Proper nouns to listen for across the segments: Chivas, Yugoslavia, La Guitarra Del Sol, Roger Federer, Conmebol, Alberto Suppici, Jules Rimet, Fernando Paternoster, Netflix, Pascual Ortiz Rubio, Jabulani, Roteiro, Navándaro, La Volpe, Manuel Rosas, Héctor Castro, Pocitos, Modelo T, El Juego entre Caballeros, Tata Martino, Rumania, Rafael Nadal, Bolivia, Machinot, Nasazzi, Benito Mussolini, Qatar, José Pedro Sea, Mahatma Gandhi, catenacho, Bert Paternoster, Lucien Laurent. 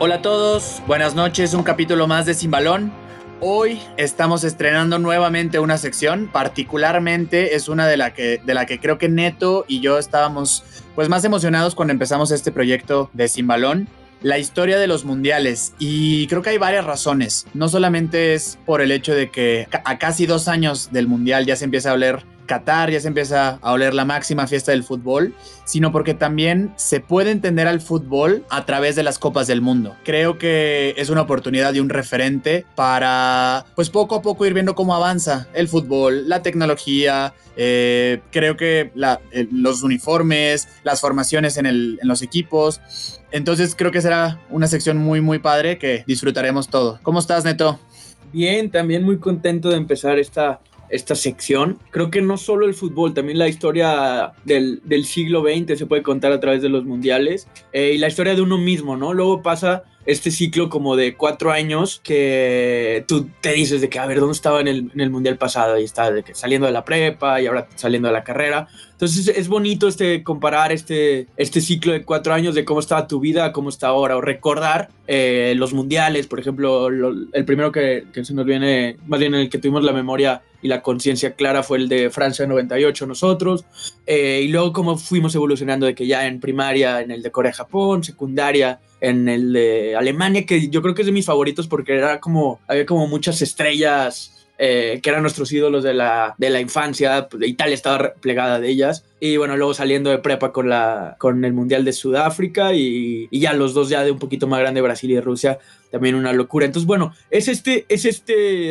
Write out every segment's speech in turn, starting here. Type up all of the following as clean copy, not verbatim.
Hola a todos, buenas noches, un capítulo más de Sin Balón. Hoy estamos estrenando nuevamente una sección, particularmente es una de la que creo que Neto y yo estábamos pues más emocionados cuando empezamos este proyecto de Sin Balón, la historia de los mundiales, y creo que hay varias razones. No solamente es por el hecho de que a casi 2 años del mundial ya se empieza a oler Qatar, ya se empieza a oler la máxima fiesta del fútbol, sino porque también se puede entender al fútbol a través de las copas del mundo. Creo que es una oportunidad y un referente para, pues, poco a poco ir viendo cómo avanza el fútbol, la tecnología, creo que los uniformes, las formaciones en los equipos. Entonces creo que será una sección muy, muy padre que disfrutaremos todo. ¿Cómo estás, Neto? Bien, también muy contento de empezar esta sección. Creo que no solo el fútbol, también la historia del siglo XX se puede contar a través de los mundiales, y la historia de uno mismo, ¿no? Luego pasa este ciclo como de 4 años que tú te dices de que, a ver, ¿dónde estaba en el mundial pasado? Y está de que saliendo de la prepa y ahora saliendo de la carrera. Entonces es bonito comparar este ciclo de 4 años de cómo estaba tu vida, cómo está ahora, o recordar los mundiales, por ejemplo, el primero que se nos viene, más bien en el que tuvimos la memoria y la conciencia clara fue el de Francia 98 nosotros, y luego cómo fuimos evolucionando de que ya en primaria, en el de Corea-Japón, secundaria, en el de Alemania, que yo creo que es de mis favoritos porque había como muchas estrellas que eran nuestros ídolos de la infancia. Italia estaba plegada de ellas. Y bueno, luego saliendo de prepa con el Mundial de Sudáfrica y ya los dos ya de un poquito más grande, Brasil y Rusia, también una locura. Entonces, bueno, es este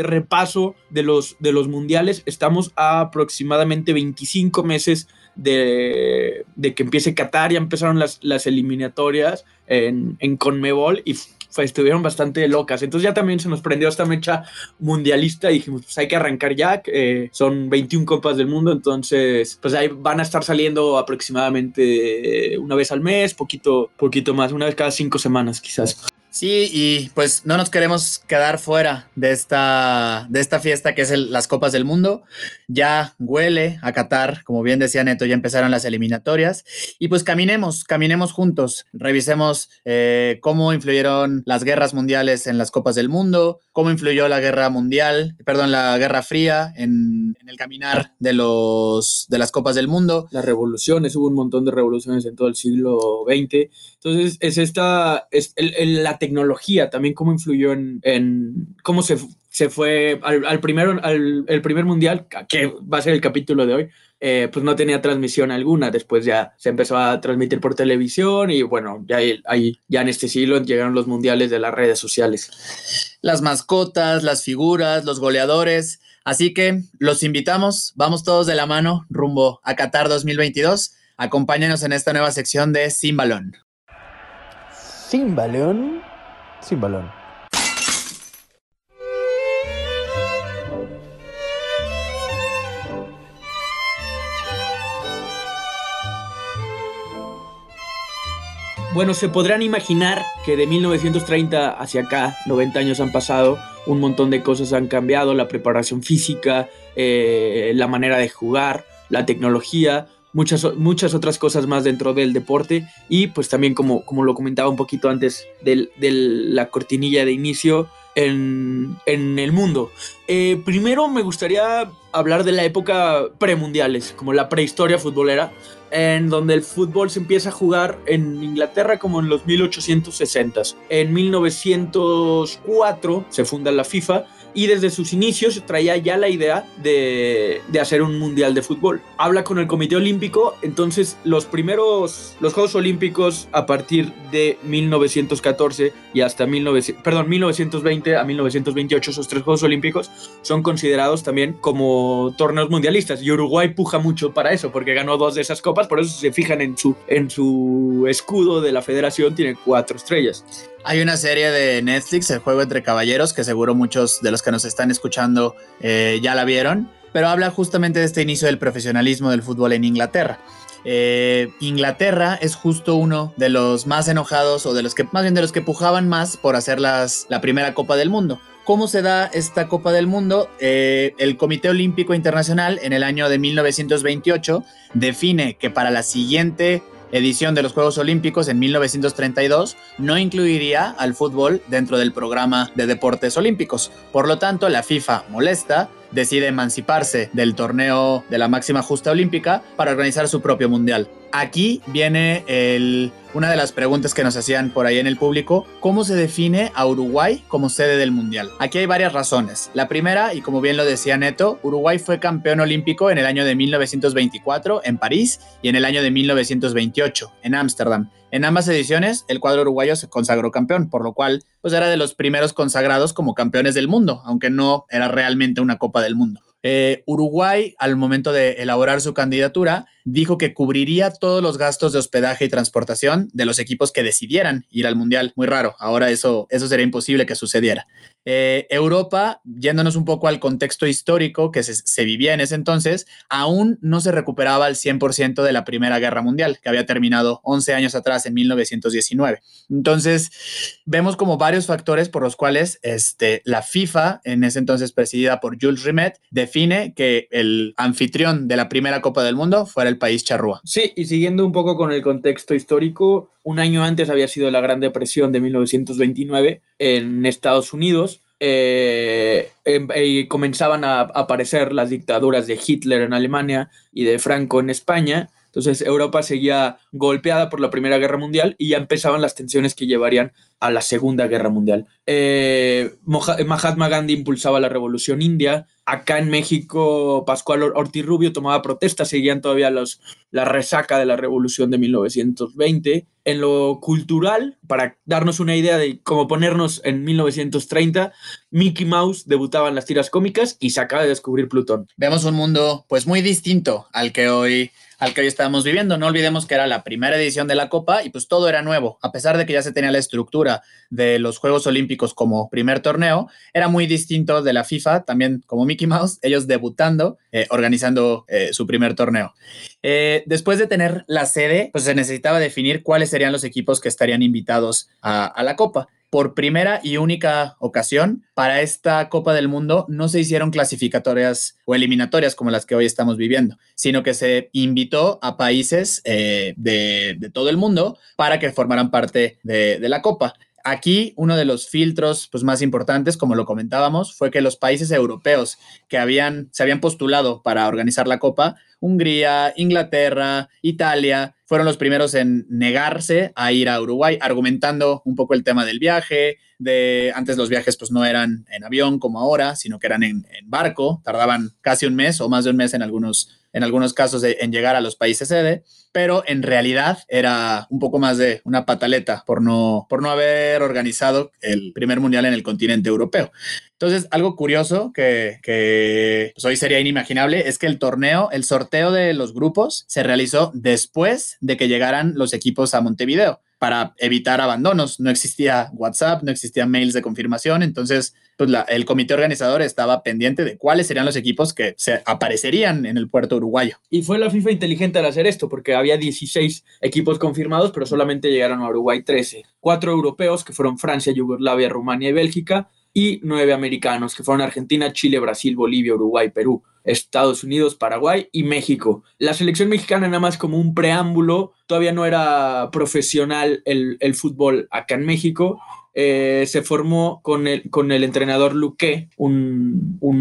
repaso de los mundiales. Estamos a aproximadamente 25 meses de que empiece Qatar. Ya empezaron las eliminatorias en Conmebol y estuvieron bastante locas. Entonces ya también se nos prendió esta mecha mundialista y dijimos, pues hay que arrancar ya, son 21 copas del mundo, entonces pues ahí van a estar saliendo aproximadamente una vez al mes, poquito más, una vez cada 5 semanas quizás. Sí, y pues no nos queremos quedar fuera de esta fiesta que es las Copas del Mundo. Ya huele a Qatar, como bien decía Neto, ya empezaron las eliminatorias. Y pues caminemos juntos, revisemos cómo influyeron las guerras mundiales en las Copas del Mundo, cómo influyó la Guerra Fría en el caminar de las Copas del Mundo. Las revoluciones, hubo un montón de revoluciones en todo el siglo XX. Entonces la tecnología también, cómo influyó en cómo se fue al primer mundial, que va a ser el capítulo de hoy. Pues no tenía transmisión alguna, después ya se empezó a transmitir por televisión y bueno, ya en este siglo llegaron los mundiales de las redes sociales. Las mascotas, las figuras, los goleadores, así que los invitamos, vamos todos de la mano rumbo a Qatar 2022, acompáñanos en esta nueva sección de Sin Balón. Sin Balón, Sin Balón. Bueno, se podrán imaginar que de 1930 hacia acá, 90 años han pasado, un montón de cosas han cambiado, la preparación física, la manera de jugar, la tecnología, muchas otras cosas más dentro del deporte y pues también como lo comentaba un poquito antes de la cortinilla de inicio, en el mundo. Primero me gustaría hablar de la época premundiales, como la prehistoria futbolera, en donde el fútbol se empieza a jugar en Inglaterra como en los 1860s. En 1904 se funda la FIFA y desde sus inicios traía ya la idea de hacer un mundial de fútbol. Habla con el Comité Olímpico, entonces los Juegos Olímpicos a partir de 1914 y hasta 1920 a 1928, esos 3 Juegos Olímpicos son considerados también como torneos mundialistas, y Uruguay puja mucho para eso porque ganó 2 de esas copas, por eso si se fijan en su escudo de la federación tiene 4 estrellas. Hay una serie de Netflix, El Juego entre Caballeros, que seguro muchos de los que nos están escuchando ya la vieron, pero habla justamente de este inicio del profesionalismo del fútbol en Inglaterra. Inglaterra es justo uno de los más enojados, o de los que más bien de los que pujaban más por hacer la primera Copa del Mundo. ¿Cómo se da esta Copa del Mundo? El Comité Olímpico Internacional en el año de 1928 define que para la siguiente edición de los Juegos Olímpicos en 1932 no incluiría al fútbol dentro del programa de deportes olímpicos. Por lo tanto, la FIFA, molesta, decide emanciparse del torneo de la máxima justa olímpica para organizar su propio mundial. Aquí viene una de las preguntas que nos hacían por ahí en el público: ¿cómo se define a Uruguay como sede del mundial? Aquí hay varias razones. La primera, y como bien lo decía Neto, Uruguay fue campeón olímpico en el año de 1924 en París y en el año de 1928 en Ámsterdam. En ambas ediciones, el cuadro uruguayo se consagró campeón, por lo cual pues era de los primeros consagrados como campeones del mundo, aunque no era realmente una Copa del Mundo. Uruguay, al momento de elaborar su candidatura, dijo que cubriría todos los gastos de hospedaje y transportación de los equipos que decidieran ir al mundial. Muy raro, ahora eso sería imposible que sucediera. Europa, yéndonos un poco al contexto histórico que se vivía en ese entonces, aún no se recuperaba al 100% de la Primera Guerra Mundial, que había terminado 11 años atrás, en 1919. Entonces, vemos como varios factores por los cuales la FIFA, en ese entonces presidida por Jules Rimet, define que el anfitrión de la primera Copa del Mundo fuera el país charrúa. Sí, y siguiendo un poco con el contexto histórico, un año antes había sido la Gran Depresión de 1929 en Estados Unidos. Comenzaban a aparecer las dictaduras de Hitler en Alemania y de Franco en España. Entonces Europa seguía golpeada por la Primera Guerra Mundial y ya empezaban las tensiones que llevarían a la Segunda Guerra Mundial. Mahatma Gandhi impulsaba la Revolución India. Acá en México, Pascual Ortiz Rubio tomaba protestas, seguían todavía la resaca de la Revolución de 1920. En lo cultural, para darnos una idea de cómo ponernos en 1930, Mickey Mouse debutaba en las tiras cómicas y se acaba de descubrir Plutón. Vemos un mundo pues muy distinto al que hoy estamos viviendo. No olvidemos que era la primera edición de la Copa y pues todo era nuevo. A pesar de que ya se tenía la estructura de los Juegos Olímpicos como primer torneo, era muy distinto de la FIFA, también como Mickey Mouse, ellos debutando, organizando su primer torneo. Después de tener la sede, pues se necesitaba definir cuáles serían los equipos que estarían invitados a la Copa. Por primera y única ocasión, para esta Copa del Mundo no se hicieron clasificatorias o eliminatorias como las que hoy estamos viviendo, sino que se invitó a países de todo el mundo para que formaran parte de la Copa. Aquí uno de los filtros pues, más importantes, como lo comentábamos, fue que los países europeos que se habían postulado para organizar la Copa, Hungría, Inglaterra, Italia, fueron los primeros en negarse a ir a Uruguay, argumentando un poco el tema del viaje. Antes los viajes pues no eran en avión como ahora, sino que eran en barco, tardaban casi un mes o más de un mes en algunos casos en llegar a los países sede, pero en realidad era un poco más de una pataleta por no haber organizado el primer mundial en el continente europeo. Entonces, algo curioso que pues hoy sería inimaginable es que el sorteo de los grupos se realizó después de que llegaran los equipos a Montevideo para evitar abandonos. No existía WhatsApp, no existían mails de confirmación, entonces pues el comité organizador estaba pendiente de cuáles serían los equipos que se aparecerían en el puerto uruguayo. Y fue la FIFA inteligente al hacer esto, porque había 16 equipos confirmados, pero solamente llegaron a Uruguay 13. 4 europeos, que fueron Francia, Yugoslavia, Rumania y Bélgica, y 9 americanos, que fueron Argentina, Chile, Brasil, Bolivia, Uruguay, Perú, Estados Unidos, Paraguay y México. La selección mexicana, nada más como un preámbulo, todavía no era profesional el fútbol acá en México. Se formó con el entrenador Luque, un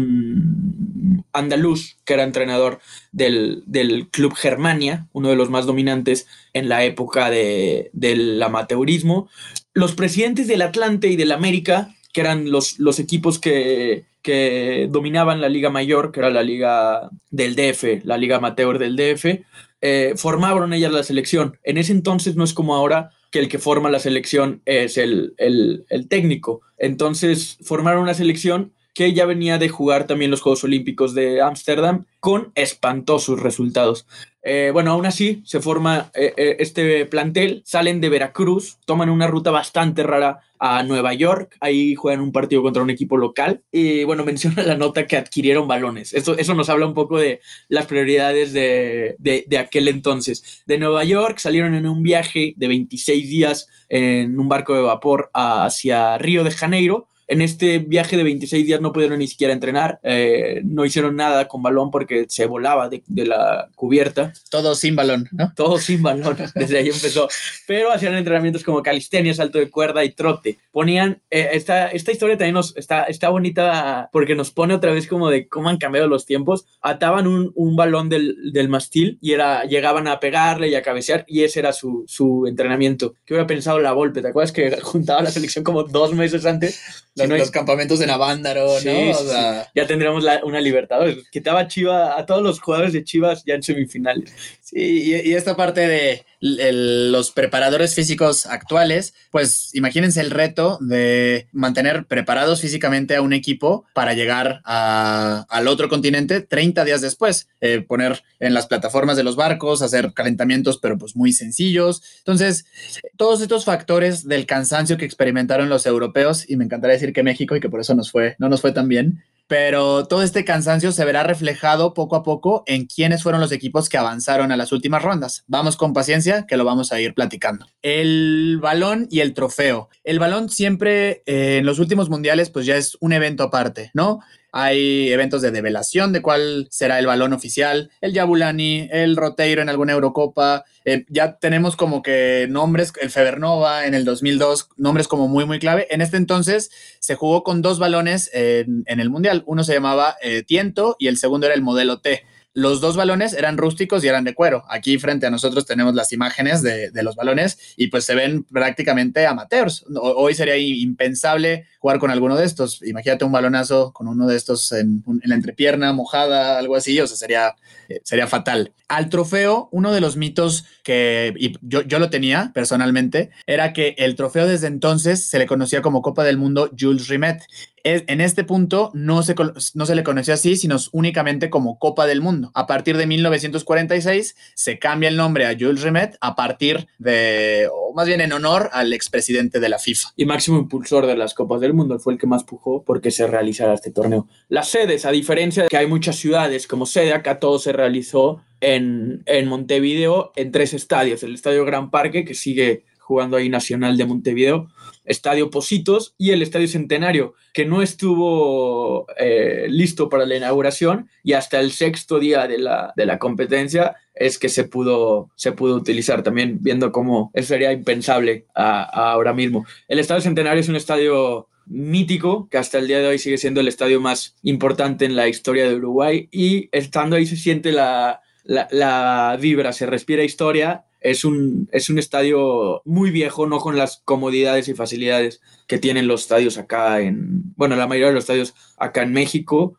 andaluz que era entrenador del Club Germania, uno de los más dominantes en la época del amateurismo. Los presidentes del Atlante y del América, que eran los equipos que dominaban la Liga Mayor, que era la Liga del DF, la Liga Amateur del DF, formaron ellas la selección. En ese entonces no es como ahora, que el que forma la selección es el técnico. Entonces formaron una selección que ya venía de jugar también los Juegos Olímpicos de Ámsterdam con espantosos resultados. Bueno, aún así se forma este plantel, salen de Veracruz, toman una ruta bastante rara a Nueva York, ahí juegan un partido contra un equipo local y bueno, menciona la nota que adquirieron balones. Eso nos habla un poco de las prioridades de aquel entonces. De Nueva York salieron en un viaje de 26 días en un barco de vapor hacia Río de Janeiro, En este viaje de 26 días no pudieron ni siquiera entrenar, no hicieron nada con balón porque se volaba de la cubierta. Todo sin balón, ¿no? Todo sin balón, desde ahí empezó. Pero hacían entrenamientos como calistenia, salto de cuerda y trote. Ponían, esta historia también está bonita porque nos pone otra vez como de cómo han cambiado los tiempos. Ataban un balón del mastil y llegaban a pegarle y a cabecear, y ese era su entrenamiento. ¿Qué hubiera pensado la Volpe? ¿Te acuerdas que juntaba la selección como 2 meses antes? Los campamentos de Navándaro, ¿no? Sí, o sea, sí. Ya tendríamos una Libertadores. Quitaba a todos los jugadores de Chivas ya en semifinales. Sí, y esta parte de los preparadores físicos actuales, pues imagínense el reto de mantener preparados físicamente a un equipo para llegar al otro continente 30 días después, poner en las plataformas de los barcos, hacer calentamientos, pero pues muy sencillos. Entonces, todos estos factores del cansancio que experimentaron los europeos, y me encantaría decir que México, y que por eso no nos fue tan bien, pero todo este cansancio se verá reflejado poco a poco en quiénes fueron los equipos que avanzaron a las últimas rondas. Vamos con paciencia, que lo vamos a ir platicando. El balón y el trofeo. El balón siempre en los últimos mundiales pues ya es un evento aparte, ¿no? Hay eventos de develación de cuál será el balón oficial, el Jabulani, el Roteiro en alguna Eurocopa. Ya tenemos como que nombres, el Fevernova en el 2002, nombres como muy, muy clave. En este entonces se jugó con 2 balones en el Mundial. Uno se llamaba Tiento y el segundo era el Modelo T. Los 2 balones eran rústicos y eran de cuero. Aquí frente a nosotros tenemos las imágenes de los balones y pues se ven prácticamente amateurs. Hoy sería impensable jugar con alguno de estos. Imagínate un balonazo con uno de estos en la entrepierna, mojada, algo así. O sea, sería fatal. Al trofeo, uno de los mitos que yo lo tenía personalmente era que el trofeo desde entonces se le conocía como Copa del Mundo Jules Rimet. En este punto no se le conoció así, sino únicamente como Copa del Mundo. A partir de 1946 se cambia el nombre a Jules Rimet o más bien en honor al expresidente de la FIFA. Y máximo impulsor de las Copas del Mundo, fue el que más pujó porque se realizara este torneo. Las sedes, a diferencia de que hay muchas ciudades como sede, acá todo se realizó en Montevideo en 3 estadios. El Estadio Gran Parque, que sigue jugando ahí Nacional de Montevideo, Estadio Pocitos y el Estadio Centenario, que no estuvo listo para la inauguración, y hasta el 6º día de la competencia es que se pudo utilizar, también viendo cómo eso sería impensable ahora mismo. El Estadio Centenario es un estadio mítico, que hasta el día de hoy sigue siendo el estadio más importante en la historia de Uruguay, y estando ahí se siente la vibra, se respira historia. Es un estadio muy viejo, no con las comodidades y facilidades que tienen los estadios acá la mayoría de los estadios acá en México,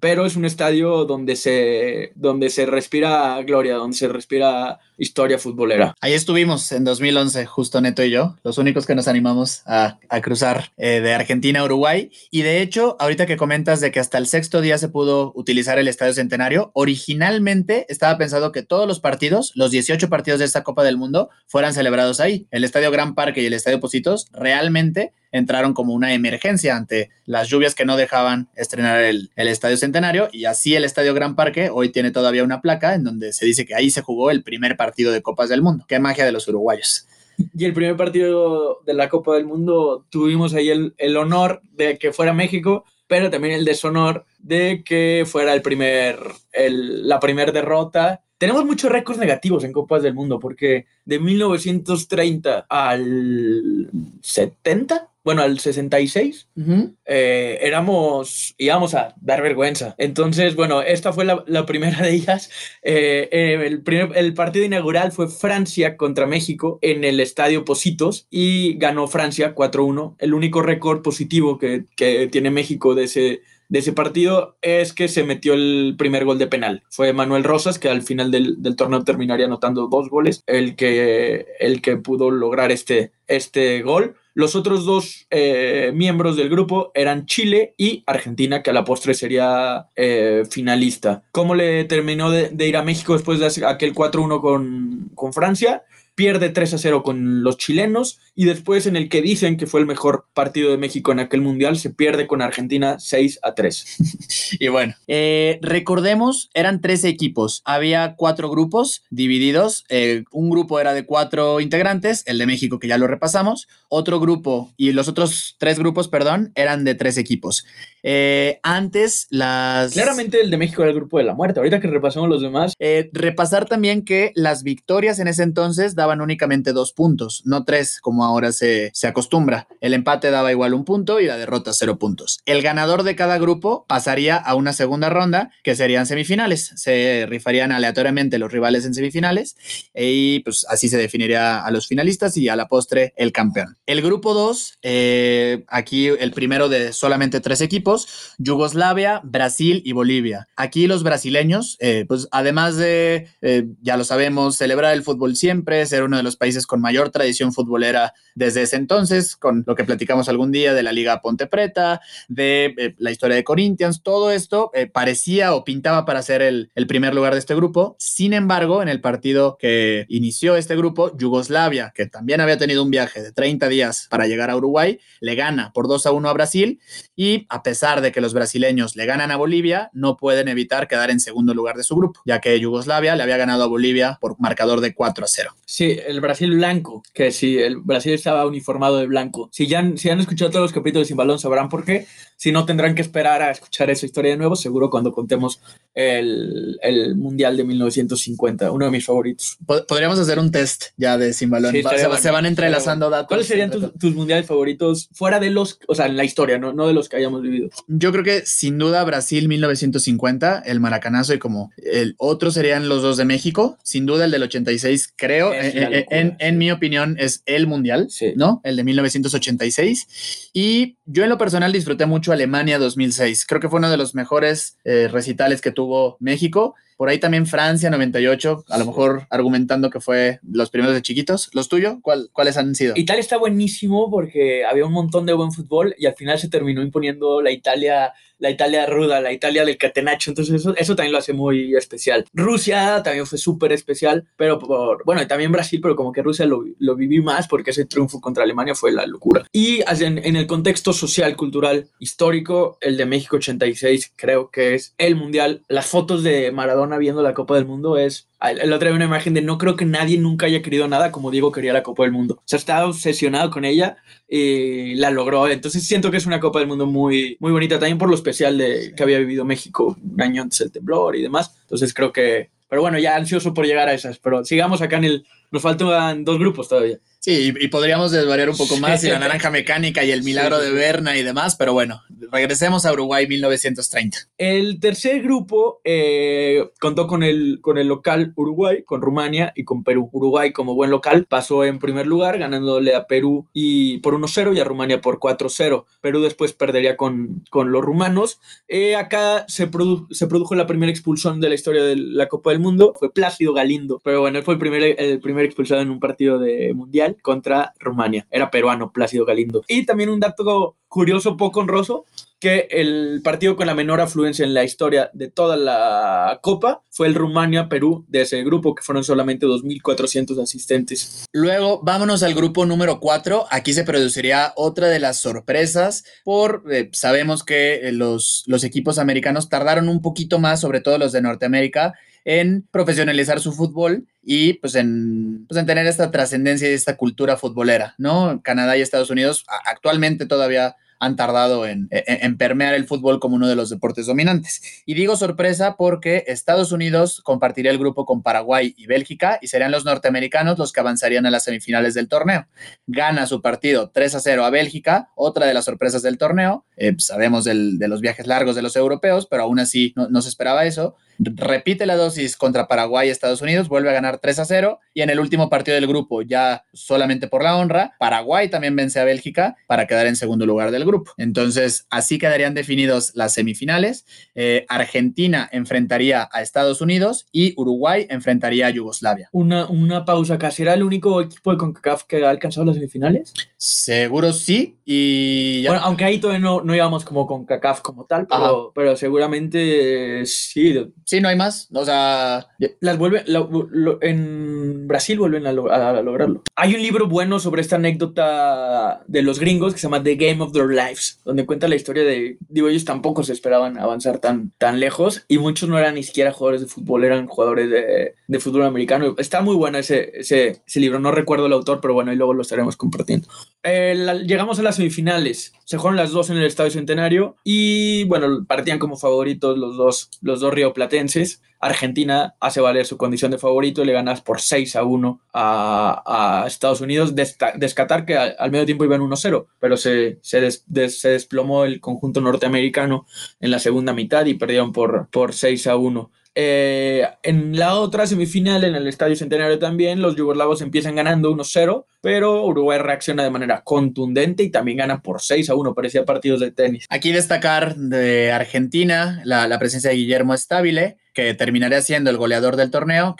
pero es un estadio donde se respira gloria, donde se respira historia futbolera. Ahí estuvimos en 2011, justo Neto y yo, los únicos que nos animamos a cruzar de Argentina a Uruguay. Y de hecho, ahorita que comentas de que hasta el 6º día se pudo utilizar el Estadio Centenario, originalmente estaba pensado que todos los partidos, los 18 partidos de esta Copa del Mundo, fueran celebrados ahí. El Estadio Gran Parque y el Estadio Pocitos realmente entraron como una emergencia ante las lluvias que no dejaban estrenar el Estadio Centenario, y así el Estadio Gran Parque hoy tiene todavía una placa en donde se dice que ahí se jugó el primer partido de Copas del Mundo. ¡Qué magia de los uruguayos! Y el primer partido de la Copa del Mundo tuvimos ahí el honor de que fuera México, pero también el deshonor de que fuera la primera derrota. Tenemos muchos récords negativos en Copas del Mundo porque de 1930 al 70... al 66, íbamos a dar vergüenza. Entonces, esta fue la primera de ellas. El partido inaugural fue Francia contra México en el Estadio Pocitos y ganó Francia 4-1. El único récord positivo que tiene México de ese partido es que se metió el primer gol de penal. Fue Manuel Rosas, que al final del torneo terminaría anotando 2 goles, el que pudo lograr este gol. Los otros 2 miembros del grupo eran Chile y Argentina, que a la postre sería finalista. ¿Cómo le terminó de ir a México después de aquel 4-1 con Francia? pierde 3-0 con los chilenos, y después en el que dicen que fue el mejor partido de México en aquel mundial, se pierde con Argentina 6-3. Y bueno, recordemos, eran 13 equipos, había 4 grupos divididos, un grupo era de 4 integrantes, el de México que ya lo repasamos, otro grupo, y los otros 3 grupos, perdón, eran de 3 equipos. Antes las... Claramente el de México era el grupo de la muerte, ahorita que repasemos los demás. Repasar también que las victorias en ese entonces daban únicamente 2 puntos, no 3 como ahora se acostumbra. El empate daba igual 1 punto y la derrota 0 puntos. El ganador de cada grupo pasaría a una segunda ronda, que serían semifinales. Se rifarían aleatoriamente los rivales en semifinales y pues así se definiría a los finalistas y a la postre el campeón. El grupo 2, aquí el primero de solamente 3 equipos, Yugoslavia, Brasil y Bolivia. Aquí los brasileños, pues además de, ya lo sabemos, celebrar el fútbol siempre, ser uno de los países con mayor tradición futbolera desde ese entonces, con lo que platicamos algún día de la Liga Ponte Preta, de la historia de Corinthians, todo esto parecía o pintaba para ser el primer lugar de este grupo. Sin embargo, en el partido que inició este grupo, Yugoslavia, que también había tenido un viaje de 30 días para llegar a Uruguay, le gana por 2-1 a Brasil, y a pesar de que los brasileños le ganan a Bolivia, no pueden evitar quedar en segundo lugar de su grupo, ya que Yugoslavia le había ganado a Bolivia por marcador de 4-0. Sí, el Brasil blanco, que sí, el Brasil estaba uniformado de blanco. Si han escuchado todos los capítulos de Sin Balón sabrán por qué. Si no, tendrán que esperar a escuchar esa historia de nuevo, seguro cuando contemos el Mundial de 1950, uno de mis favoritos. Podríamos hacer un test ya de Sin Balón. Sí, se van entrelazando datos. ¿Cuáles serían tus mundiales favoritos fuera de los, o sea, en la historia, no de los que hayamos vivido? Yo creo que sin duda Brasil 1950, el Maracanazo, y como el otro serían los dos de México. Sin duda el del 86, creo, en mi opinión, es el mundial, sí, ¿no? El de 1986. Y yo en lo personal disfruté mucho Alemania 2006. Creo que fue uno de los mejores recitales que tuvo México. Por ahí también Francia 98, a lo mejor argumentando que fue los primeros de chiquitos. ¿Los tuyos? ¿Cuáles han sido? Italia está buenísimo porque había un montón de buen fútbol y al final se terminó imponiendo la Italia ruda, la Italia del catenacho. Entonces eso también lo hace muy especial. Rusia también fue súper especial, pero y también Brasil, pero como que Rusia lo viví más porque ese triunfo contra Alemania fue la locura. Y en el contexto social, cultural, histórico, el de México 86 creo que es el mundial. Las fotos de Maradona viendo la Copa del Mundo es... El otro día una imagen de no creo que nadie nunca haya querido nada como Diego quería la Copa del Mundo. O sea, estaba obsesionado con ella y la logró. Entonces siento que es una Copa del Mundo muy, muy bonita, también por lo especial que había vivido México un año antes del temblor y demás. Entonces creo que... Pero bueno, ya ansioso por llegar a esas. Pero sigamos acá Nos faltan 2 grupos todavía. Sí, y podríamos desvariar un poco más, y la naranja mecánica y el milagro de Berna y demás, pero bueno, regresemos a Uruguay 1930. El tercer grupo contó con el local Uruguay, con Rumania y con Perú. Uruguay, como buen local, pasó en primer lugar, ganándole a Perú por 1-0 y a Rumania por 4-0. Perú después perdería con los rumanos. Acá se produjo la primera expulsión de la historia de la Copa del Mundo. Fue Plácido Galindo, pero bueno, él fue el primer expulsado en un partido de mundial contra Rumania. Era peruano, Plácido Galindo. Y también un dato curioso, poco honroso, que el partido con la menor afluencia en la historia de toda la Copa fue el Rumania-Perú de ese grupo, que fueron solamente 2.400 asistentes. Luego, vámonos al grupo número 4. Aquí se produciría otra de las sorpresas. Sabemos que los equipos americanos tardaron un poquito más, sobre todo los de Norteamérica, en profesionalizar su fútbol y pues en tener esta trascendencia y esta cultura futbolera, ¿no? Canadá y Estados Unidos actualmente todavía han tardado en permear el fútbol como uno de los deportes dominantes. Y digo sorpresa porque Estados Unidos compartiría el grupo con Paraguay y Bélgica y serían los norteamericanos los que avanzarían a las semifinales del torneo. Gana su partido 3-0 a Bélgica, otra de las sorpresas del torneo. Sabemos de los viajes largos de los europeos, pero aún así no se esperaba eso. Repite la dosis contra Paraguay y Estados Unidos, vuelve a ganar 3-0 y en el último partido del grupo, ya solamente por la honra, Paraguay también vence a Bélgica para quedar en segundo lugar del grupo. Entonces, así quedarían definidos las semifinales. Argentina enfrentaría a Estados Unidos y Uruguay enfrentaría a Yugoslavia. Una pausa acá. ¿Será el único equipo de CONCACAF que ha alcanzado las semifinales? Seguro sí. Aunque ahí todavía no, no íbamos como con CONCACAF como tal, pero seguramente sí. Sí, no hay más. O sea, las vuelve, en Brasil vuelven a lograrlo. Hay un libro bueno sobre esta anécdota de los gringos que se llama The Game of the Lives, donde cuenta la historia de, digo, ellos tampoco se esperaban avanzar tan lejos, y muchos no eran ni siquiera jugadores de fútbol, eran jugadores de fútbol americano. Está muy bueno ese libro, no recuerdo el autor, pero bueno, y luego lo estaremos compartiendo. Llegamos a las semifinales, se jugaron las dos en el Estadio Centenario y bueno, partían como favoritos los dos rioplatenses. Argentina hace valer su condición de favorito, le ganas por 6-1 a Estados Unidos. Descatar que al medio tiempo iban 1-0, pero se desplomó el conjunto norteamericano en la segunda mitad y perdieron por 6-1. En la otra semifinal, en el Estadio Centenario también, los yugoslavos empiezan ganando 1-0, pero Uruguay reacciona de manera contundente y también gana por 6-1, parecía partidos de tenis. Aquí destacar de Argentina la presencia de Guillermo Stabile, que terminaría siendo el goleador del torneo,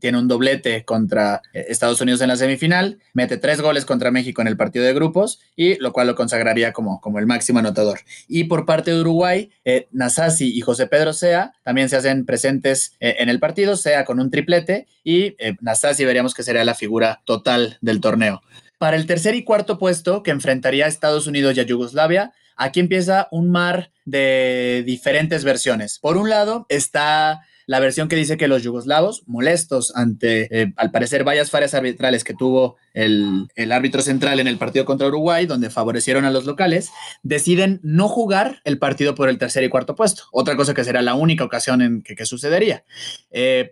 tiene un doblete contra Estados Unidos en la semifinal, mete 3 goles contra México en el partido de grupos, y lo cual lo consagraría como el máximo anotador. Y por parte de Uruguay, Nasazzi y José Pedro Sea también se hacen presentes en el partido, Sea con un triplete, y Nasazzi veríamos que sería la figura total del torneo. Para el tercer y cuarto puesto, que enfrentaría a Estados Unidos y a Yugoslavia, aquí empieza un mar de diferentes versiones. Por un lado está la versión que dice que los yugoslavos, molestos ante, al parecer, varias fallas arbitrales que tuvo el árbitro central en el partido contra Uruguay, donde favorecieron a los locales, deciden no jugar el partido por el tercer y cuarto puesto. Otra cosa que será la única ocasión en que sucedería.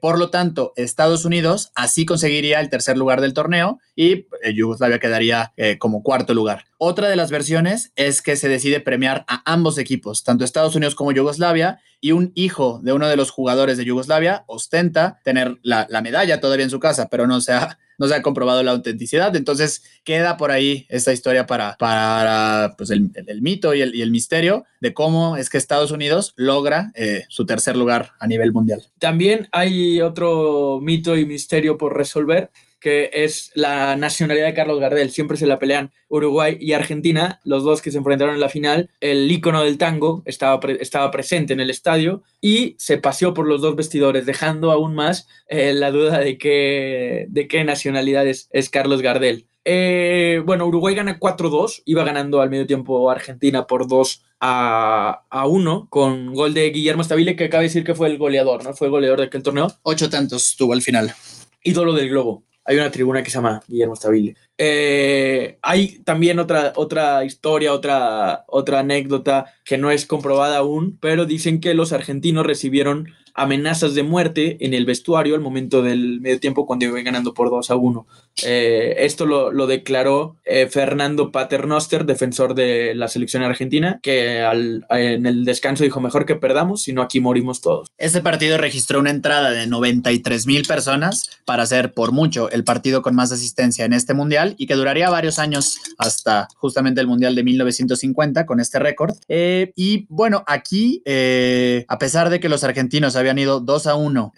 Por lo tanto, Estados Unidos así conseguiría el tercer lugar del torneo y Yugoslavia quedaría como cuarto lugar. Otra de las versiones es que se decide premiar a ambos equipos, tanto Estados Unidos como Yugoslavia, y un hijo de uno de los jugadores de Yugoslavia ostenta tener la medalla todavía en su casa, pero no se ha comprobado la autenticidad. Entonces queda por ahí esta historia para pues el mito y el misterio de cómo es que Estados Unidos logra su tercer lugar a nivel mundial. También hay otro mito y misterio por resolver, que es la nacionalidad de Carlos Gardel. Siempre se la pelean Uruguay y Argentina, los dos que se enfrentaron en la final. El ícono del tango estaba presente en el estadio y se paseó por los dos vestidores, dejando aún más la duda de qué nacionalidad es Carlos Gardel. Bueno, Uruguay gana 4-2, iba ganando al medio tiempo Argentina por 2-1 con gol de Guillermo Stabile, que acaba de decir que fue el goleador, ¿no? Fue el goleador de aquel torneo. 8 tantos tuvo al final. Ídolo del globo. Hay una tribuna que se llama Guillermo Stabile. Hay también otra historia, otra anécdota que no es comprobada aún, pero dicen que los argentinos recibieron amenazas de muerte en el vestuario al momento del medio tiempo cuando iban ganando por 2-1. Esto lo declaró Fernando Paternoster, defensor de la selección argentina, que en el descanso dijo: mejor que perdamos, si no aquí morimos todos. Ese partido registró una entrada de 93,000 personas para ser por mucho el partido con más asistencia en este mundial, y que duraría varios años hasta justamente el Mundial de 1950 con este récord. Y bueno, aquí, a pesar de que los argentinos habían ido 2-1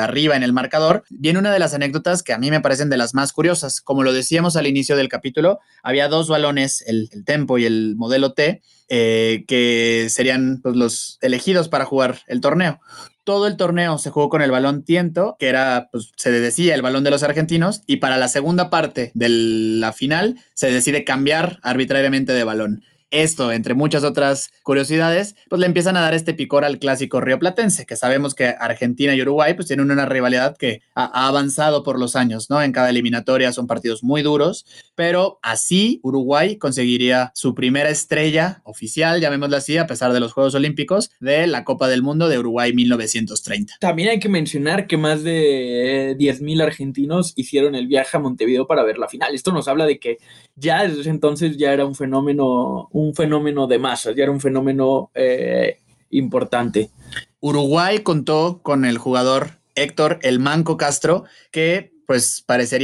arriba en el marcador, viene una de las anécdotas que a mí me parecen de las más curiosas. Como lo decíamos al inicio del capítulo, había 2 balones, el Tempo y el Modelo T, que serían pues los elegidos para jugar el torneo. Todo el torneo se jugó con el balón Tiento, que era, pues, se decía, el balón de los argentinos, y para la segunda parte de la final se decide cambiar arbitrariamente de balón. Esto, entre muchas otras curiosidades, pues le empiezan a dar este picor al clásico rioplatense, que sabemos que Argentina y Uruguay pues tienen una rivalidad que ha avanzado por los años, ¿no? En cada eliminatoria son partidos muy duros, pero así Uruguay conseguiría su primera estrella oficial, llamémosla así, a pesar de los Juegos Olímpicos, de la Copa del Mundo de Uruguay 1930. También hay que mencionar que más de 10,000 argentinos hicieron el viaje a Montevideo para ver la final. Esto nos habla de que ya desde ese entonces ya era un fenómeno de masas, ya era un fenómeno importante. Uruguay contó con el jugador Héctor "El Manco" Castro, que pues parece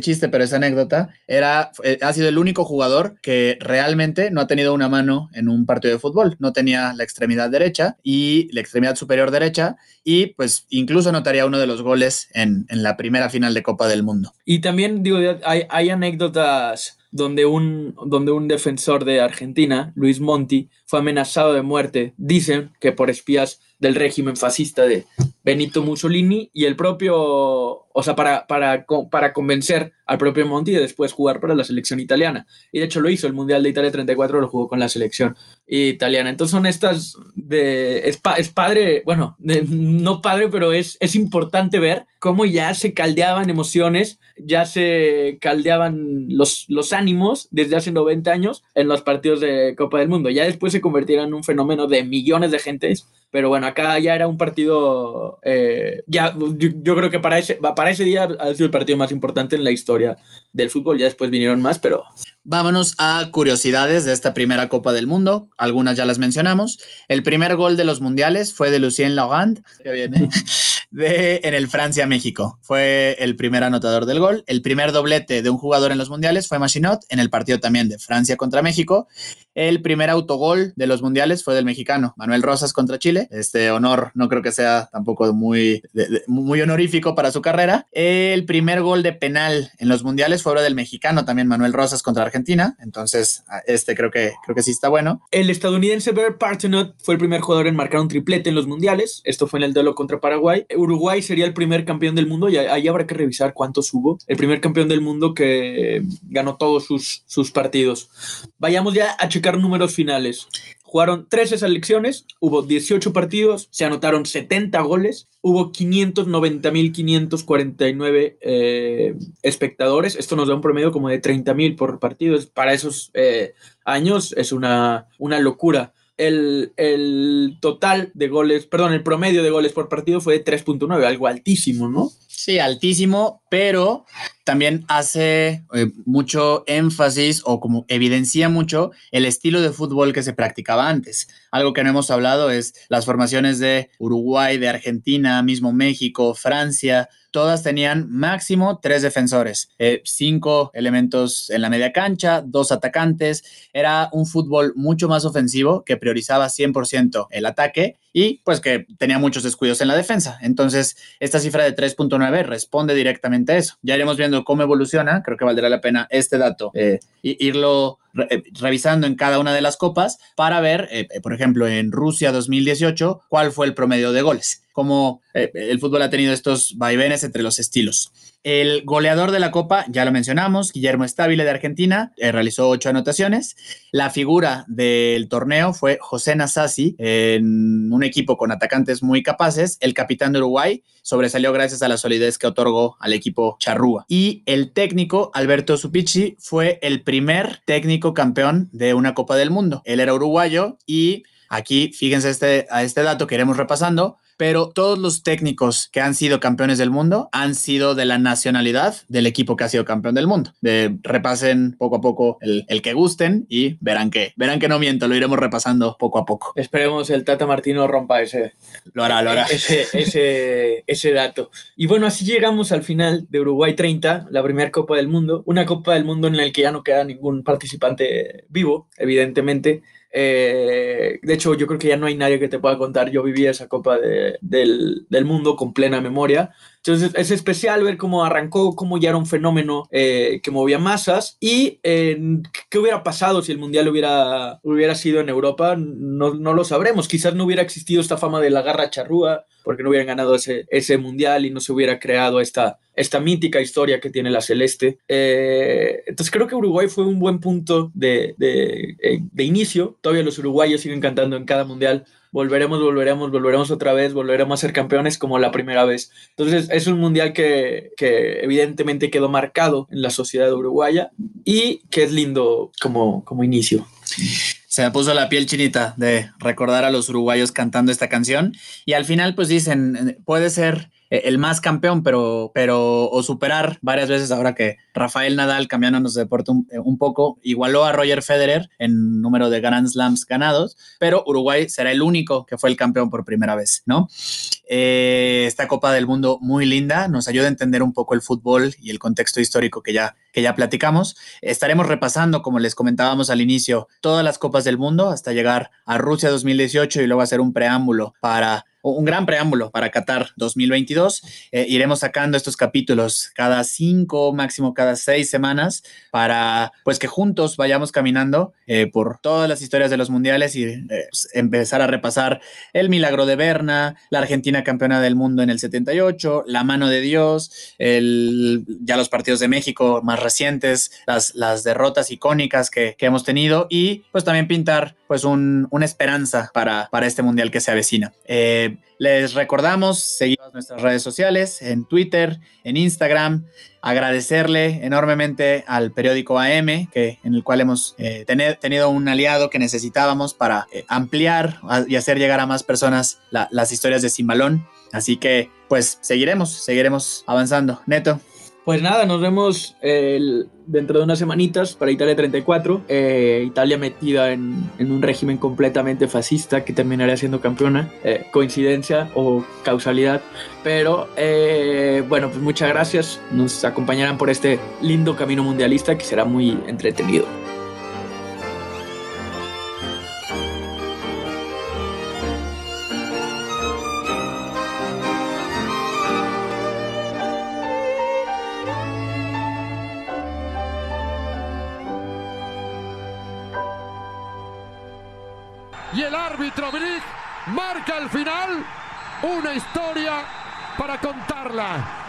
chiste, pero esa anécdota ha sido el único jugador que realmente no ha tenido una mano en un partido de fútbol. No tenía la extremidad derecha y la extremidad superior derecha, y pues incluso anotaría uno de los goles en la primera final de Copa del Mundo. Y también digo, hay anécdotas donde un defensor de Argentina, Luis Monti, fue amenazado de muerte, dicen que por espías del régimen fascista de Benito Mussolini, y el propio, o sea, para convencer al propio Monti de después jugar para la selección italiana. Y de hecho lo hizo, el Mundial de Italia 34 lo jugó con la selección italiana. Entonces son estas de... Es padre, bueno, no padre, pero es importante ver cómo ya se caldeaban emociones, ya se caldeaban los ánimos desde hace 90 años en los partidos de Copa del Mundo. Ya después se convirtieron en un fenómeno de millones de gentes, pero bueno, acá ya era un partido, yo creo que para ese día ha sido el partido más importante en la historia del fútbol. Ya después vinieron más, pero... Vámonos a curiosidades de esta primera Copa del Mundo. Algunas ya las mencionamos. El primer gol de los mundiales fue de Lucien Laurent, que viene en el Francia-México. Fue el primer anotador del gol. El primer doblete de un jugador en los mundiales fue Machinot, en el partido también de Francia contra México. El primer autogol de los mundiales fue del mexicano, Manuel Rosas, contra Chile. Este honor no creo que sea tampoco muy honorífico para su carrera. El primer gol de penal en los mundiales fue obra del mexicano también, Manuel Rosas, contra Argentina. Entonces, creo que sí está bueno. El estadounidense Bert Paternoster fue el primer jugador en marcar un triplete en los mundiales. Esto fue en el duelo contra Paraguay. Uruguay sería el primer campeón del mundo, y ahí habrá que revisar cuántos hubo. El primer campeón del mundo que ganó todos sus partidos. Vayamos ya a checar números finales. Jugaron 13 selecciones, hubo 18 partidos, se anotaron 70 goles, hubo 590.549 espectadores. Esto nos da un promedio como de 30.000 por partido. Para esos años es una locura. El total de goles, perdón, el promedio de goles por partido fue de 3.9, algo altísimo, ¿no? Sí, altísimo, pero también hace mucho énfasis, o como evidencia mucho, el estilo de fútbol que se practicaba antes. Algo que no hemos hablado es las formaciones de Uruguay, de Argentina, mismo México, Francia. Todas tenían máximo 3 defensores, 5 elementos en la media cancha, 2 atacantes. Era un fútbol mucho más ofensivo, que priorizaba 100% el ataque y pues que tenía muchos descuidos en la defensa. Entonces, esta cifra de 3.9 responde directamente a eso. Ya iremos viendo cómo evoluciona. Creo que valdrá la pena este dato irlo revisando en cada una de las copas para ver, por ejemplo, en Rusia 2018, cuál fue el promedio de goles. Cómo el fútbol ha tenido estos vaivenes entre los estilos. El goleador de la Copa, ya lo mencionamos, Guillermo Stabile de Argentina, realizó 8 anotaciones. La figura del torneo fue José Nasazzi, en un equipo con atacantes muy capaces. El capitán de Uruguay sobresalió gracias a la solidez que otorgó al equipo charrúa. Y el técnico, Alberto Suppici, fue el primer técnico campeón de una Copa del Mundo. Él era uruguayo, y aquí, fíjense a este dato que iremos repasando, pero todos los técnicos que han sido campeones del mundo han sido de la nacionalidad del equipo que ha sido campeón del mundo. Repasen poco a poco el que gusten y verán que no miento, lo iremos repasando poco a poco. Esperemos el Tata Martino rompa ese... Lo hará. Ese dato. Y bueno, así llegamos al final de Uruguay 30, la primera Copa del Mundo. Una Copa del Mundo en la que ya no queda ningún participante vivo, evidentemente. De hecho, yo creo que ya no hay nadie que te pueda contar. Yo viví esa Copa del Mundo con plena memoria. Entonces es especial ver cómo arrancó, cómo ya era un fenómeno que movía masas, y qué hubiera pasado si el Mundial hubiera sido en Europa. No lo sabremos. Quizás no hubiera existido esta fama de la garra charrúa, porque no hubieran ganado ese Mundial y no se hubiera creado esta mítica historia que tiene la Celeste. Entonces creo que Uruguay fue un buen punto de inicio. Todavía los uruguayos siguen cantando en cada Mundial: volveremos otra vez, volveremos a ser campeones como la primera vez. Entonces es un mundial que evidentemente quedó marcado en la sociedad uruguaya, y que es lindo como inicio. Se me puso la piel chinita de recordar a los uruguayos cantando esta canción, y al final pues dicen, puede ser el más campeón, pero o superar varias veces. Ahora que Rafael Nadal, cambiándonos de deporte un poco, igualó a Roger Federer en número de Grand Slams ganados, pero Uruguay será el único que fue el campeón por primera vez, ¿no? Esta Copa del Mundo muy linda, nos ayuda a entender un poco el fútbol y el contexto histórico que ya platicamos. Estaremos repasando, como les comentábamos al inicio, todas las copas del mundo hasta llegar a Rusia 2018, y luego hacer un preámbulo para un gran preámbulo para Qatar 2022. Iremos sacando estos capítulos cada 5, máximo cada 6 semanas para pues que juntos vayamos caminando por todas las historias de los mundiales y empezar a repasar el milagro de Berna, la Argentina campeona del mundo en el 78, la mano de Dios, ya los partidos de México más recientes, las derrotas icónicas que hemos tenido y pues también pintar pues una esperanza para este mundial que se avecina. Les recordamos seguir nuestras redes sociales en Twitter, en Instagram. Agradecerle enormemente al periódico AM, en el cual hemos tenido un aliado que necesitábamos para ampliar y hacer llegar a más personas las historias de Sin Balón. Así que pues seguiremos avanzando. Neto. Pues nada, nos vemos dentro de unas semanitas para Italia 34. Italia metida en un régimen completamente fascista que terminará siendo campeona. Coincidencia o causalidad. Pero bueno, pues muchas gracias. Nos acompañarán por este lindo camino mundialista que será muy entretenido. Marca al final una historia para contarla.